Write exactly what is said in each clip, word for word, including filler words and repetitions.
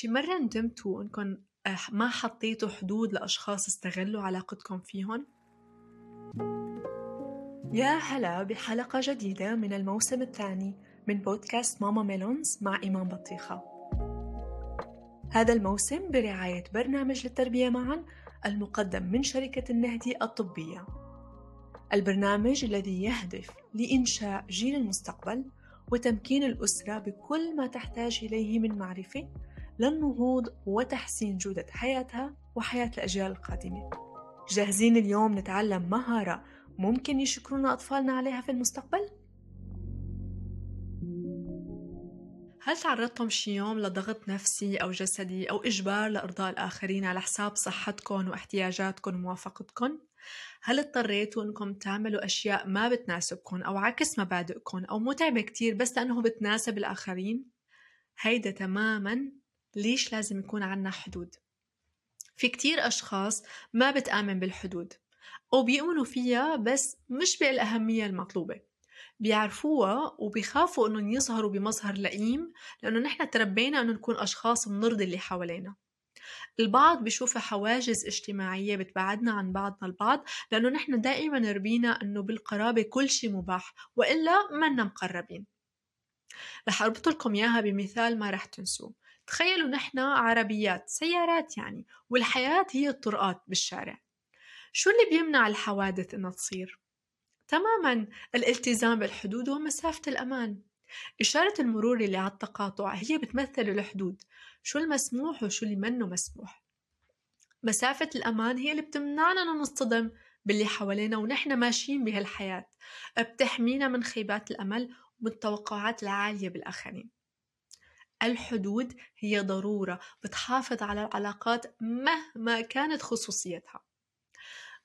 شي مرة ندمتوا انكم ما حطيتوا حدود لأشخاص استغلوا علاقتكم فيهم؟ يا هلا بحلقة جديدة من الموسم الثاني من بودكاست ماما ميلونز مع إيمان بطيخة. هذا الموسم برعاية برنامج التربية معا المقدم من شركة النهدي الطبية، البرنامج الذي يهدف لإنشاء جيل المستقبل وتمكين الأسرة بكل ما تحتاج إليه من معرفة للنهوض وتحسين جودة حياتها وحياة الأجيال القادمة. جاهزين اليوم نتعلم مهارة ممكن يشكرون أطفالنا عليها في المستقبل؟ هل تعرضتم شي يوم لضغط نفسي أو جسدي أو إجبار لإرضاء الآخرين على حساب صحتكم واحتياجاتكم وموافقتكم؟ هل اضطريتوا أنكم تعملوا أشياء ما بتناسبكم أو عكس مبادئكم أو متعبة كتير بس لأنه بتناسب الآخرين؟ هيدا تماماً ليش لازم يكون عنا حدود. في كتير أشخاص ما بتآمن بالحدود أو بيؤمنوا فيها بس مش بالأهمية المطلوبة، بيعرفوها وبيخافوا أنهم يظهروا بمظهر لئيم لأنه نحن تربينا أنه نكون أشخاص منرضي اللي حوالينا. البعض بيشوفها حواجز اجتماعية بتبعدنا عن بعضنا البعض لأنه نحن دائما ربينا أنه بالقرابة كل شيء مباح وإلا منا مقربين. رح أربط لكم إياها بمثال ما رح تنسوه. تخيلوا نحن عربيات سيارات يعني، والحياة هي الطرقات بالشارع. شو اللي بيمنع الحوادث إنها تصير؟ تماما الالتزام بالحدود ومسافة الأمان. إشارة المرور اللي على التقاطع هي بتمثل الحدود، شو المسموح وشو اللي منه مسموح. مسافة الأمان هي اللي بتمنعنا إنه نصطدم باللي حوالينا ونحن ماشيين بهالحياة، بتحمينا من خيبات الأمل والتوقعات العالية بالآخرين. الحدود هي ضرورة بتحافظ على العلاقات مهما كانت خصوصيتها.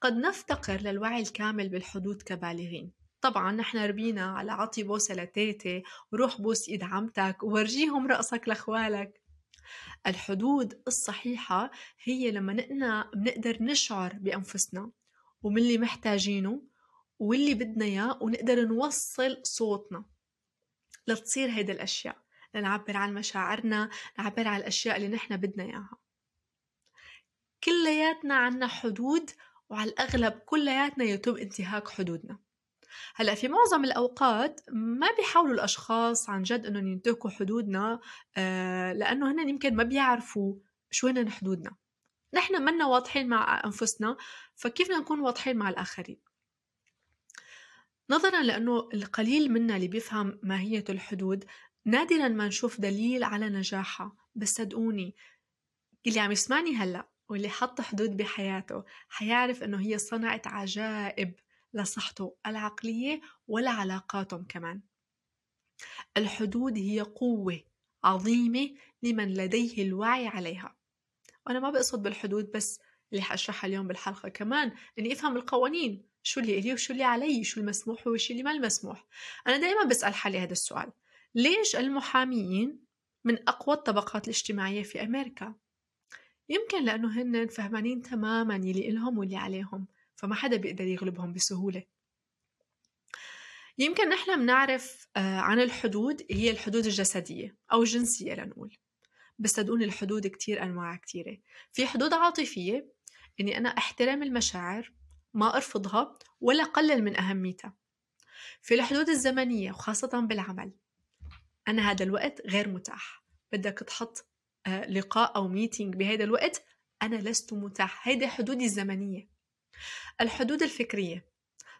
قد نفتقر للوعي الكامل بالحدود كبالغين. طبعا نحن ربينا على عطي بوسة لتيتي وروح بوس إيد عمتك وورجيهم رأسك لأخوالك. الحدود الصحيحة هي لما نقدر نشعر بأنفسنا ومن اللي محتاجينه واللي بدنا إياه ونقدر نوصل صوتنا لتصير هيدا الأشياء، لنعبر عن مشاعرنا، نعبر عن الأشياء اللي نحن بدنا إياها. كلياتنا عنا حدود وعلى الأغلب كلياتنا يتم انتهاك حدودنا. هلأ في معظم الأوقات ما بيحاولوا الأشخاص عن جد أنهم ينتهكوا حدودنا آه لأنه هن يمكن ما بيعرفوا شو هن حدودنا. نحن منا واضحين مع أنفسنا، فكيف نكون واضحين مع الآخرين؟ نظراً لأنه القليل منا اللي بيفهم ماهية الحدود، نادراً ما نشوف دليل على نجاحها. بس صدقوني اللي عم يسمعني هلأ واللي حط حدود بحياته حيعرف أنه هي صنعت عجائب لصحته العقلية ولعلاقاتهم كمان. الحدود هي قوة عظيمة لمن لديه الوعي عليها. وأنا ما بقصد بالحدود بس اللي حأشرحها اليوم بالحلقة، كمان أني أفهم القوانين، شو اللي إلي وشو اللي علي، شو المسموح وشو اللي ما المسموح. أنا دائما بسأل حالي هذا السؤال، ليش المحامين من أقوى الطبقات الاجتماعية في أمريكا؟ يمكن لأنه هن فهمانين تماما يلي إلهم واللي عليهم، فما حدا بيقدر يغلبهم بسهولة. يمكن نحن بنعرف عن الحدود هي الحدود الجسدية أو الجنسية لنقول، بس صدقوني الحدود كتير أنواع كتيرة. في حدود عاطفية إني أنا أحترم المشاعر، ما أرفضها ولا قلل من أهميتها. في الحدود الزمنية وخاصة بالعمل، أنا هذا الوقت غير متاح، بدك تحط لقاء أو ميتينج بهذا الوقت، أنا لست متاح، هيدا حدودي الزمنية. الحدود الفكرية،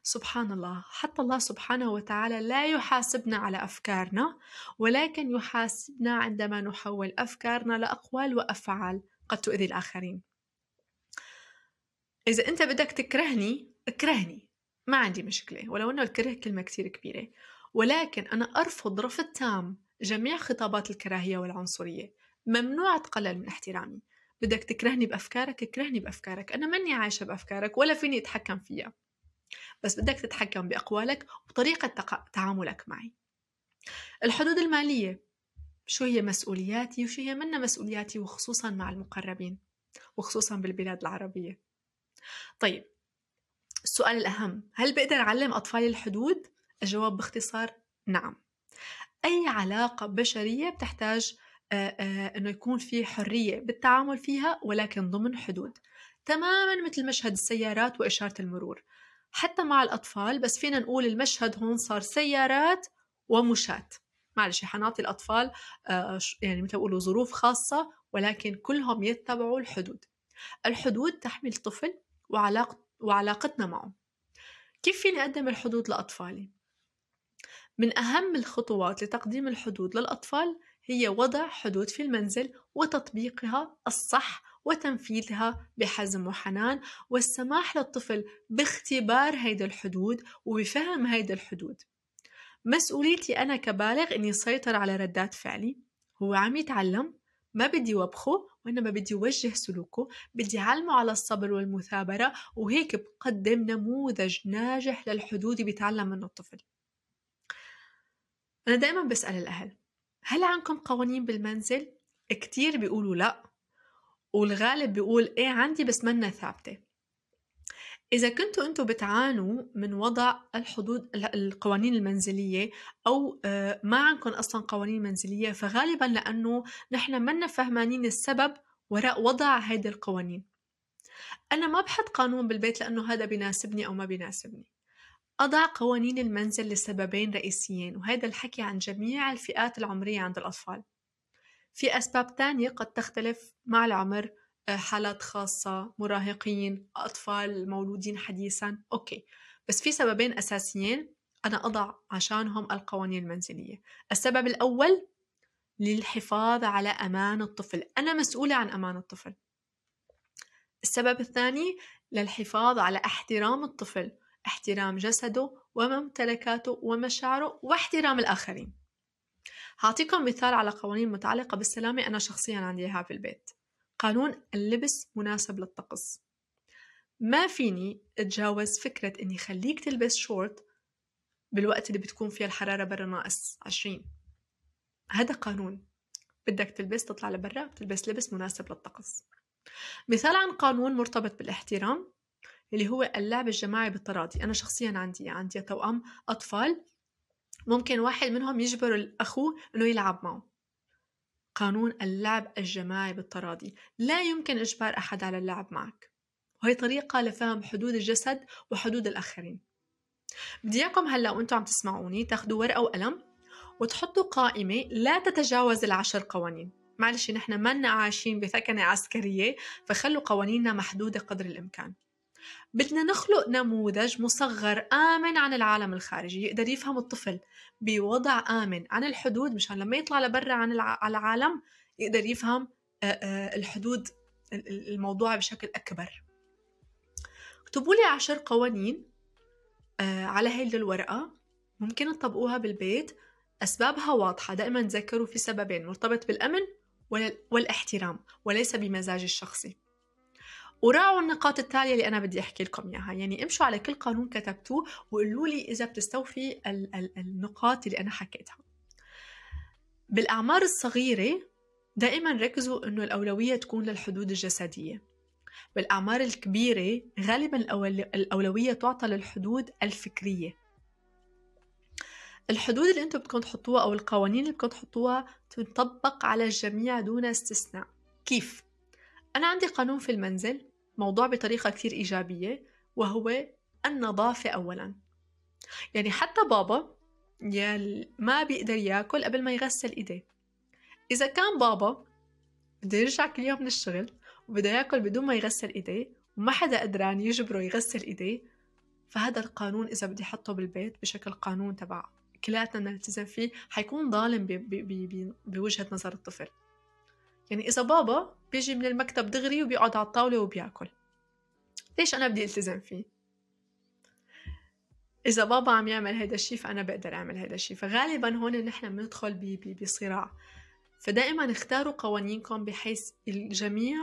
سبحان الله حتى الله سبحانه وتعالى لا يحاسبنا على أفكارنا ولكن يحاسبنا عندما نحول أفكارنا لأقوال وأفعال قد تؤذي الآخرين. إذا أنت بدك تكرهني اكرهني، ما عندي مشكلة، ولو أنه الكره كلمة كتير كبيرة، ولكن أنا أرفض رفض تام جميع خطابات الكراهية والعنصرية. ممنوع تقلل من احترامي. بدك تكرهني بأفكارك اكرهني بأفكارك، أنا مني عايشة بأفكارك ولا فيني أتحكم فيها، بس بدك تتحكم بأقوالك وطريقة تق... تعاملك معي. الحدود المالية، شو هي مسؤولياتي وشو هي منا مسؤولياتي، وخصوصا مع المقربين وخصوصا بالبلاد العربية. طيب السؤال الأهم، هل بقدر أعلم أطفالي الحدود؟ الجواب باختصار نعم. أي علاقة بشرية بتحتاج أنه يكون في حرية بالتعامل فيها ولكن ضمن حدود، تماماً مثل مشهد السيارات وإشارة المرور. حتى مع الأطفال، بس فينا نقول المشهد هون صار سيارات ومشات. معلش حنعطي الأطفال يعني مثل بقولوا ظروف خاصة، ولكن كلهم يتبعوا الحدود. الحدود تحمي الطفل وعلاق... وعلاقتنا معه. كيف فيني أقدم الحدود لأطفالي؟ من أهم الخطوات لتقديم الحدود للأطفال هي وضع حدود في المنزل وتطبيقها الصح وتنفيذها بحزم وحنان، والسماح للطفل باختبار هيدا الحدود وبفهم هيدا الحدود. مسؤوليتي أنا كبالغ إني سيطر على ردات فعلي. هو عم يتعلم، ما بدي وبخه، وإنما بدي وجه سلوكه، بدي علمه على الصبر والمثابرة، وهيك بقدم نموذج ناجح للحدود بيتعلم منه الطفل. أنا دائما بسأل الأهل، هل عندكم قوانين بالمنزل؟ كتير بيقولوا لا، والغالب بيقول إيه عندي بس منا ثابتة. إذا كنتوا أنتوا بتعانوا من وضع الحدود القوانين المنزلية، أو ما عندكم أصلا قوانين منزلية، فغالبا لأنه نحن منا فهمانين السبب وراء وضع هيدا القوانين. أنا ما بحط قانون بالبيت لأنه هذا بيناسبني أو ما بيناسبني. أضع قوانين المنزل لسببين رئيسيين، وهذا الحكي عن جميع الفئات العمرية عند الأطفال. في أسباب تانية قد تختلف مع العمر، حالات خاصة، مراهقين، أطفال مولودين حديثاً، أوكي. بس في سببين أساسيين أنا أضع عشانهم القوانين المنزلية. السبب الأول للحفاظ على أمان الطفل، أنا مسؤولة عن أمان الطفل. السبب الثاني للحفاظ على احترام الطفل، احترام جسده وممتلكاته ومشاعره واحترام الآخرين. هعطيكم مثال على قوانين متعلقة بالسلامة أنا شخصياً عندي إياها في البيت. قانون اللبس مناسب للطقس. ما فيني أتجاوز فكرة إني خليك تلبس شورت بالوقت اللي بتكون فيها الحرارة برا ناقص عشرين. هذا قانون. بدك تلبس تطلع لبرا بتلبس لبس مناسب للطقس. مثال عن قانون مرتبط بالاحترام اللي هو اللعب الجماعي بالتراضي. أنا شخصياً عندي عندي توأم أطفال، ممكن واحد منهم يجبر الأخو أنه يلعب معه. قانون اللعب الجماعي بالتراضي، لا يمكن إجبار أحد على اللعب معك، وهي طريقة لفهم حدود الجسد وحدود الآخرين. بدي إياكم هلأ وأنتم عم تسمعوني تاخدوا ورقة وقلم وتحطوا قائمة لا تتجاوز العشر قوانين. معلش نحن منا عايشين بثكنة عسكرية، فخلوا قوانيننا محدودة قدر الإمكان. بدنا نخلق نموذج مصغر آمن عن العالم الخارجي، يقدر يفهم الطفل بوضع آمن عن الحدود، مشان لما يطلع لبرا عن العالم يقدر يفهم الحدود الموضوعة بشكل أكبر. اكتبوا لي عشر قوانين على هاي الورقة، ممكن تطبقوها بالبيت. أسبابها واضحة، دائما تذكروا في سببين مرتبط بالأمن والاحترام وليس بمزاج الشخصي. وراعوا النقاط التالية اللي أنا بدي أحكي لكم إياها، يعني امشوا على كل قانون كتبتوه وقولوا لي إذا بتستوفي ال- ال- النقاط اللي أنا حكيتها. بالأعمار الصغيرة دائما ركزوا إنه الأولوية تكون للحدود الجسدية. بالأعمار الكبيرة غالبا الأول- الأولوية تعطى للحدود الفكرية. الحدود اللي أنتم بتكون تحطوها أو القوانين اللي بتكون تحطوها تنطبق على الجميع دون استثناء. كيف؟ أنا عندي قانون في المنزل موضوع بطريقة كتير إيجابية، وهو النظافة أولاً. يعني حتى بابا ما بيقدر يأكل قبل ما يغسل إيديه. إذا كان بابا بده يرجع كل يوم من الشغل وبده يأكل بدون ما يغسل إيديه وما حدا قدران يجبره يغسل إيديه، فهذا القانون إذا بدي حطه بالبيت بشكل قانون تبع كلاتنا نلتزم فيه حيكون ظالم بي بي بي بوجهة نظر الطفل. يعني إذا بابا بيجي من المكتب دغري وبيقعد على الطاولة وبيأكل، ليش أنا بدي التزم فيه؟ إذا بابا عم يعمل هيدا الشيء فأنا بقدر أعمل هيدا الشيء. فغالباً هون نحن بندخل بي بي بصراع. فدائماً اختاروا قوانينكم بحيث الجميع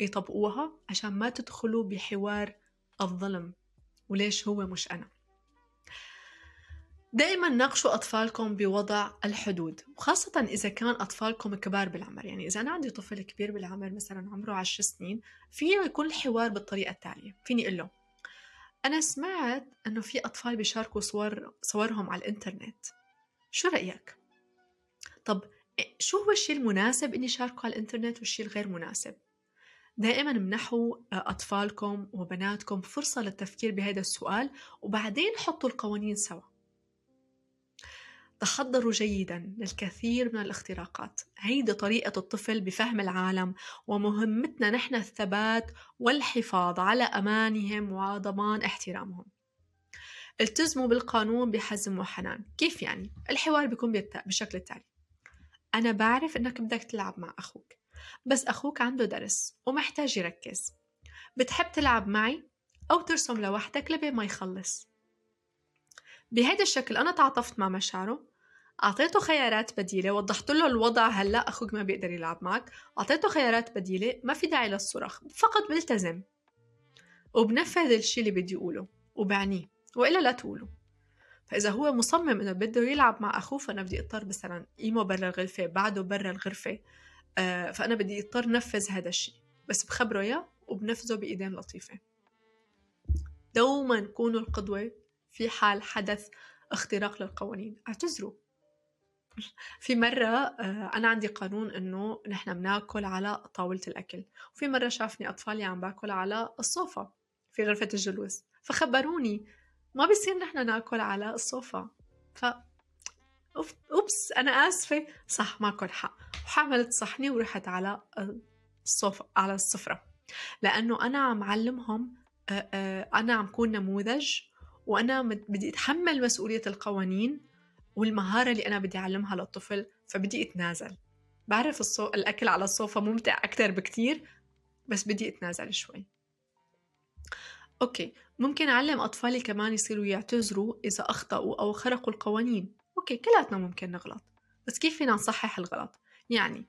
يطبقوها، عشان ما تدخلوا بحوار الظلم وليش هو مش أنا. دائما ناقشوا أطفالكم بوضع الحدود، وخاصة إذا كان أطفالكم كبار بالعمر. يعني إذا أنا عندي طفل كبير بالعمر مثلا عمره عشر سنين، فيني يكون الحوار بالطريقة التالية. فيني أقول له أنا سمعت أنه في أطفال بيشاركوا صور صورهم على الإنترنت، شو رأيك؟ طب شو هو الشيء المناسب إني شاركه على الإنترنت والشيء الغير مناسب. دائما منحوا أطفالكم وبناتكم فرصة للتفكير بهذا السؤال، وبعدين حطوا القوانين سوا. تحضروا جيدا للكثير من الاختراقات. هيدي طريقة الطفل بفهم العالم، ومهمتنا نحن الثبات والحفاظ على أمانهم وضمان احترامهم. التزموا بالقانون بحزم وحنان. كيف يعني؟ الحوار بيكون بالشكل التالي: أنا بعرف أنك بدك تلعب مع أخوك، بس أخوك عنده درس ومحتاج يركز. بتحب تلعب معي أو ترسم لوحدك لبين ما يخلص؟ بهذا الشكل أنا تعاطفت مع مشاعره، أعطيته خيارات بديلة، وضحت له الوضع. هلأ أخوك ما بيقدر يلعب معك، أعطيته خيارات بديلة، ما في داعي للصراخ، فقط بلتزم وبنفذ الشيء اللي بدي أقوله وبعنيه، وإلا لا تقوله. فإذا هو مصمم إنه بده يلعب مع أخوه، فأنا بدي أضطر مثلا إيمو برا الغرفة، بعده برا الغرفة، آه فأنا بدي أضطر نفذ هذا الشيء، بس بخبره إياه وبنفذه بإيدين لطيفة. دوما كونوا القدوة في حال حدث اختراق للقوانين. اعتذروا. في مرة أنا عندي قانون إنه نحن بناكل على طاولة الأكل، وفي مرة شافني أطفالي عم باكل على الصوفة في غرفة الجلوس، فخبروني ما بيصير نحن ناكل على الصوفة. ف أوبس، أنا آسفة، صح، ما كل حق. وحملت صحني ورحت على الصوفة، على السفرة، لأنه أنا عم علمهم، أنا عم كون نموذج، وأنا بدي أتحمل مسؤولية القوانين والمهارة اللي أنا بدي أعلمها للطفل، فبدي أتنازل. بعرف الصو... الأكل على الصوفة ممتع أكتر بكتير، بس بدي أتنازل شوي. أوكي، ممكن أعلم أطفالي كمان يصيروا يعتذروا إذا أخطأوا أو خرقوا القوانين. أوكي، كلاتنا ممكن نغلط، بس كيف فينا نصحح الغلط؟ يعني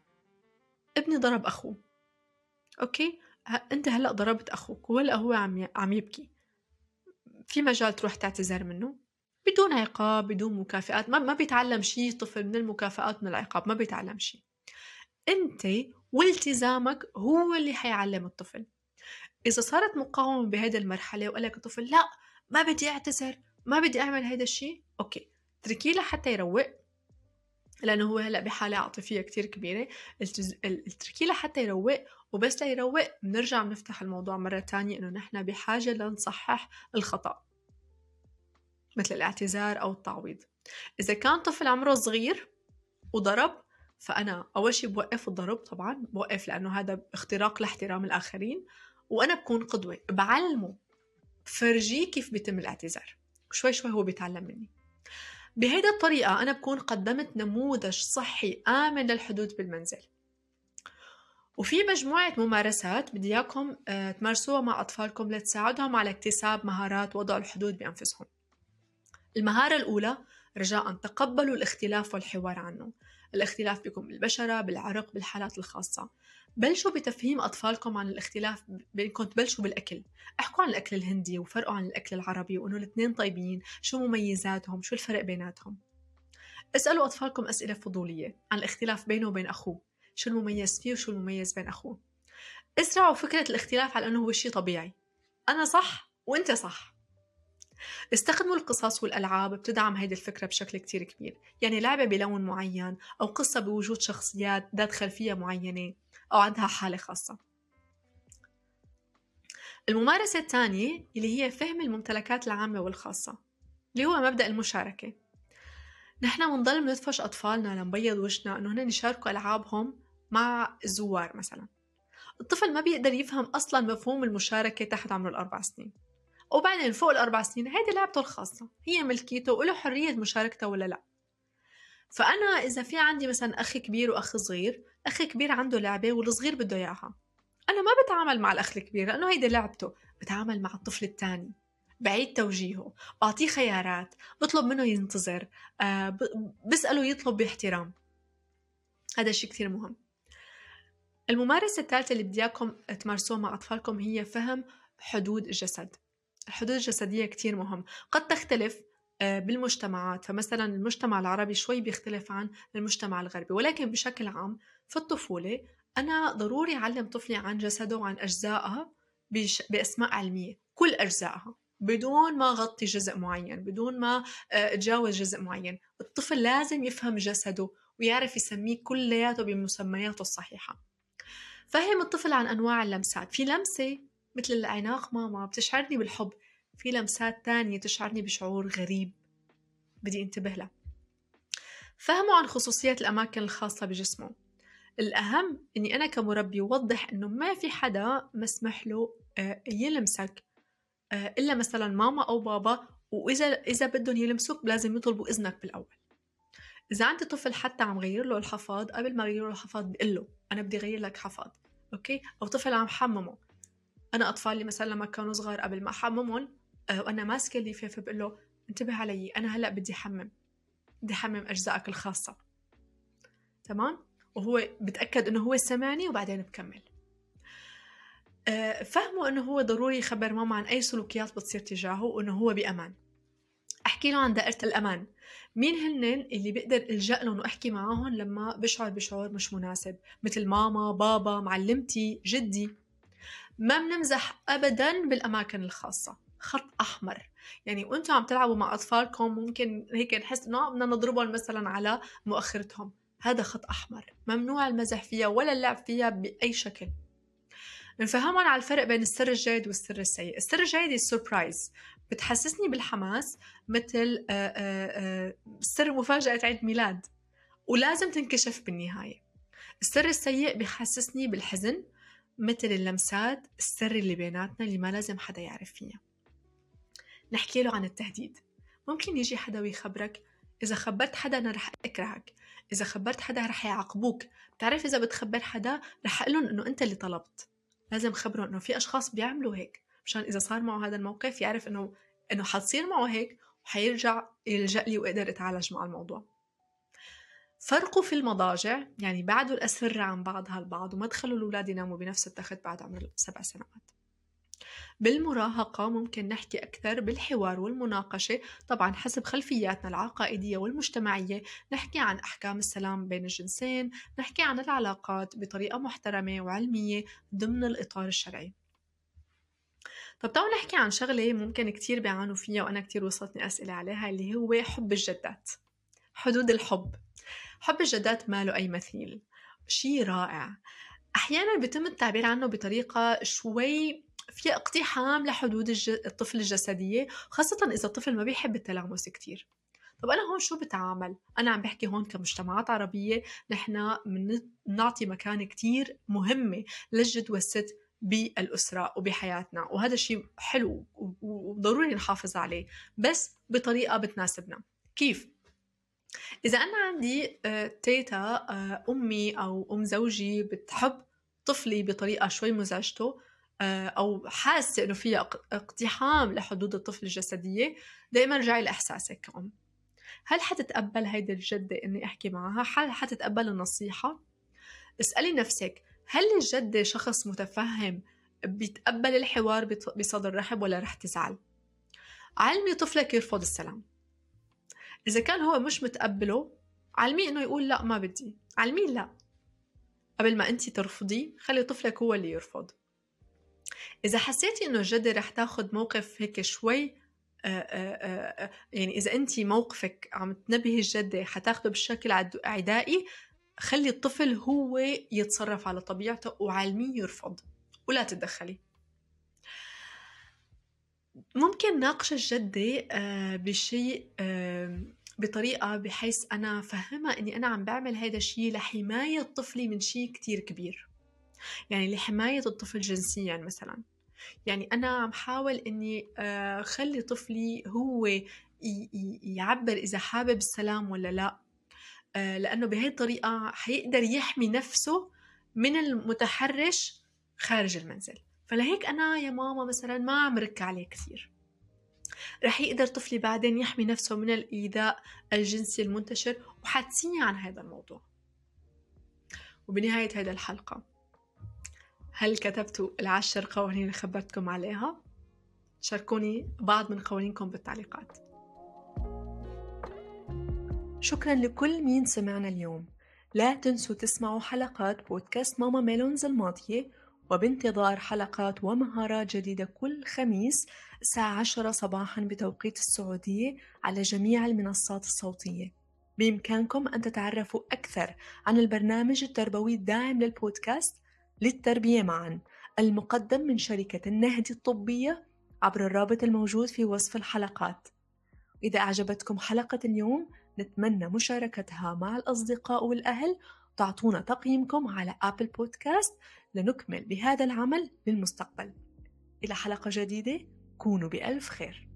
ابني ضرب أخوه، أوكي، أنت هلأ ضربت أخوك ولا هو عم عم يبكي، في مجال تروح تعتذر منه بدون عقاب، بدون مكافآت. ما ما بيتعلم شيء طفل من المكافآت، من العقاب ما بيتعلم شيء. أنت والتزامك هو اللي حيعلم الطفل. إذا صارت مقاومة بهذه المرحلة وقال لك الطفل لا، ما بدي أعتذر، ما بدي أعمل هذا الشيء، أوكي، تركيه لحتى يروق، لأنه هو هلأ بحالة عاطفية كتير كبيرة. التركيه لحتى يروق، وبس ليروق بنرجع بنفتح الموضوع مرة تانية، إنه نحن بحاجة لنصحح الخطأ مثل الاعتذار أو التعويض. إذا كان طفل عمره صغير وضرب، فأنا أول شيء بوقف الضرب، طبعا بوقف، لأنه هذا اختراق لاحترام الآخرين، وأنا بكون قدوة، بعلمه، فرجيه كيف بيتم الاعتذار، وشوي شوي هو بيتعلم مني. بهيدا الطريقة أنا بكون قدمت نموذج صحي آمن للحدود بالمنزل. وفي مجموعة ممارسات بدي إياكم تمارسوها مع أطفالكم لتساعدهم على اكتساب مهارات وضع الحدود بأنفسهم. المهارة الأولى: رجاءً تقبلوا الاختلاف والحوار عنه. الاختلاف بيكون بالبشرة، بالعرق، بالحالات الخاصة. بلشوا بتفهيم أطفالكم عن الاختلاف بينكم. تبلشوا بالأكل، احكوا عن الأكل الهندي وفرقوا عن الأكل العربي، وأنه الاثنين طيبين، شو مميزاتهم، شو الفرق بيناتهم. اسألوا أطفالكم أسئلة فضولية عن الاختلاف بينه وبين أخوه، شو المميز فيه وشو المميز بين أخوه. اسرعوا فكرة الاختلاف على أنه هو شيء طبيعي، أنا صح وأنت صح. استخدموا القصص والألعاب بتدعم هيدي الفكرة بشكل كتير كبير، يعني لعبة بلون معين، أو قصة بوجود شخصيات ذات خلفية معينة أو عندها حالة خاصة. الممارسة الثانية اللي هي فهم الممتلكات العامة والخاصة، اللي هو مبدأ المشاركة. نحن منضل بندفش أطفالنا لنبيض وجهنا أنه هن يشاركوا ألعابهم مع الزوار مثلا. الطفل ما بيقدر يفهم أصلا مفهوم المشاركة تحت عمره الأربع سنين، وبعدين فوق الأربع سنين هيدي لعبته الخاصة، هي ملكيته وله حرية مشاركته ولا لا. فأنا إذا في عندي مثلا أخ كبير وأخ صغير، أخ كبير عنده لعبة والصغير بده إياها، أنا ما بتعامل مع الأخ الكبير لأنه هيدي لعبته، بتعامل مع الطفل الثاني، بعيد توجيهه، بعطيه خيارات، بطلب منه ينتظر، آه بسأله يطلب باحترام. هذا الشيء كثير مهم. الممارسة الثالثة اللي بدي إياكم تمارسوها مع أطفالكم هي فهم حدود الجسد. الحدود الجسدية كتير مهم، قد تختلف بالمجتمعات، فمثلا المجتمع العربي شوي بيختلف عن المجتمع الغربي، ولكن بشكل عام في الطفولة أنا ضروري أعلم طفلي عن جسده وعن أجزائها بأسماء علمية، كل أجزائها، بدون ما غطي جزء معين، بدون ما أتجاوز جزء معين. الطفل لازم يفهم جسده ويعرف يسميه كلياته بمسمياته الصحيحة. فهم الطفل عن أنواع اللمسات. في لمسة مثل العناق ماما بتشعرني بالحب، في لمسات تانية تشعرني بشعور غريب بدي انتبه لها. فهموا عن خصوصيات الأماكن الخاصة بجسمه. الأهم أني أنا كمربي ووضح أنه ما في حدا مسمح له يلمسك إلا مثلا ماما أو بابا، وإذا إذا بدهم يلمسوك لازم يطلبوا إذنك بالأول. إذا عندي طفل حتى عم غير له الحفاض، قبل ما غير له الحفاض بقول له أنا بدي غير لك حفاض، أوكي؟ أو طفل عم حممه، أنا أطفالي مثلا لما كانوا صغار قبل ما أحممهم وأنا ماسكة الليفة بقول له انتبه علي، أنا هلأ بدي حمم بدي حمم أجزائك الخاصة، تمام؟ وهو بتأكد أنه هو سمعني وبعدين بكمل. فهموا أنه هو ضروري يخبر ماما عن أي سلوكيات بتصير تجاهه وأنه هو بأمان. أحكي له عن دائرة الأمان، مين هنن اللي بقدر ألجأ لهم وأحكي معاهم لما بشعر بشعور مش مناسب، مثل ماما، بابا، معلمتي، جدي. ما بنمزح أبدا بالأماكن الخاصة، خط أحمر. يعني وأنتوا عم تلعبوا مع أطفالكم ممكن هيك نحس إنه بدنا نضربهم مثلا على مؤخرتهم، هذا خط أحمر، ممنوع المزح فيها ولا اللعب فيها بأي شكل. نفهمهم على الفرق بين السر الجيد والسر السيء. السر الجيد السربرايز، بتحسسني بالحماس، مثل آآ آآ سر مفاجأة عيد ميلاد ولازم تنكشف بالنهاية. السر السيء بحسسني بالحزن، مثل اللمسات، السر اللي بيناتنا اللي ما لازم حدا يعرف فيها. نحكي له عن التهديد، ممكن يجي حدا ويخبرك إذا خبرت حدا أنا رح أكرهك، إذا خبرت حدا رح يعاقبوك، بتعرف إذا بتخبر حدا رح أقول لهم إنه أنت اللي طلبت. لازم خبرهم إنه في أشخاص بيعملوا هيك، مشان إذا صار معه هذا الموقف يعرف إنه إنه حتصير معه هيك وحيرجع يلجأ لي وأقدر أتعالج مع الموضوع. فرقوا في المضاجع، يعني بعدوا الأسرة عن بعضها البعض وما تخلوا الأولاد يناموا بنفس التخت بعد عمر السبع سنوات. بالمراهقة ممكن نحكي أكثر بالحوار والمناقشة، طبعا حسب خلفياتنا العقائدية والمجتمعية، نحكي عن أحكام السلام بين الجنسين، نحكي عن العلاقات بطريقة محترمة وعلمية ضمن الإطار الشرعي. طب تعالوا نحكي عن شغلة ممكن كتير بيعانوا فيها وأنا كتير وصلتني أسئلة عليها، اللي هو حب الجدات، حدود الحب. حب الجدات ما له أي مثيل، شيء رائع، أحيانا بيتم التعبير عنه بطريقة شوي في اقتحام لحدود الطفل الجسدية، خاصة إذا الطفل ما بيحب التلامس كتير. طب أنا هون شو بتعامل؟ أنا عم بحكي هون كمجتمعات عربية نحن بنعطي مكان كتير مهمة للجد والست بالأسرة وبحياتنا، وهذا الشيء حلو وضروري نحافظ عليه، بس بطريقة بتناسبنا. كيف؟ إذا أنا عندي تيتا أمي أو أم زوجي بتحب طفلي بطريقة شوي مزعجته أو حاسة إنه فيها اقتحام لحدود الطفل الجسدية، دائما رجعي لإحساسك كأم، هل حتتقبل هيدا الجدة إني أحكي معها؟ هل حتتقبل النصيحة؟ اسألي نفسك، هل الجدة شخص متفهم بيتقبل الحوار بصدر رحب ولا رح تزعل؟ علمي طفلك يرفض السلام، إذا كان هو مش متقبله علميه إنه يقول لا ما بدي، علميه لا قبل ما أنتي ترفضي، خلي طفلك هو اللي يرفض. إذا حسيتي إنه الجدة رح تاخد موقف هيك شوي آآ آآ يعني إذا أنتي موقفك عم تنبهي الجدة حتاخده بالشكل عدائي، خلي الطفل هو يتصرف على طبيعته وعلميه يرفض ولا تتدخلي. ممكن ناقش الجدة بشيء بطريقة بحيث أنا فهمها إني أنا عم بعمل هذا الشيء لحماية طفلي من شيء كتير كبير، يعني لحماية الطفل جنسيا مثلا، يعني أنا عم حاول إني خلي طفلي هو يعبر إذا حابب السلام ولا لا، لأنه بهي الطريقة حيقدر يحمي نفسه من المتحرش خارج المنزل. فلهيك أنا يا ماما مثلا ما عم رك عليه كثير، رح يقدر طفلي بعدين يحمي نفسه من الإيذاء الجنسي المنتشر، وحتسيني عن هذا الموضوع. وبنهاية هذا الحلقة، هل كتبتوا العشر قوانين اللي خبرتكم عليها؟ شاركوني بعض من قوانينكم بالتعليقات. شكرا لكل مين سمعنا اليوم، لا تنسوا تسمعوا حلقات بودكاست ماما ميلونز الماضية، وبانتظار حلقات ومهارات جديدة كل خميس الساعة عشرة صباحا بتوقيت السعودية على جميع المنصات الصوتية. بإمكانكم أن تتعرفوا أكثر عن البرنامج التربوي الداعم للبودكاست للتربية معا، المقدم من شركة النهدي الطبية عبر الرابط الموجود في وصف الحلقات. إذا أعجبتكم حلقة اليوم، نتمنى مشاركتها مع الأصدقاء والأهل، تعطونا تقييمكم على آبل بودكاست لنكمل بهذا العمل للمستقبل. إلى حلقة جديدة، كونوا بألف خير.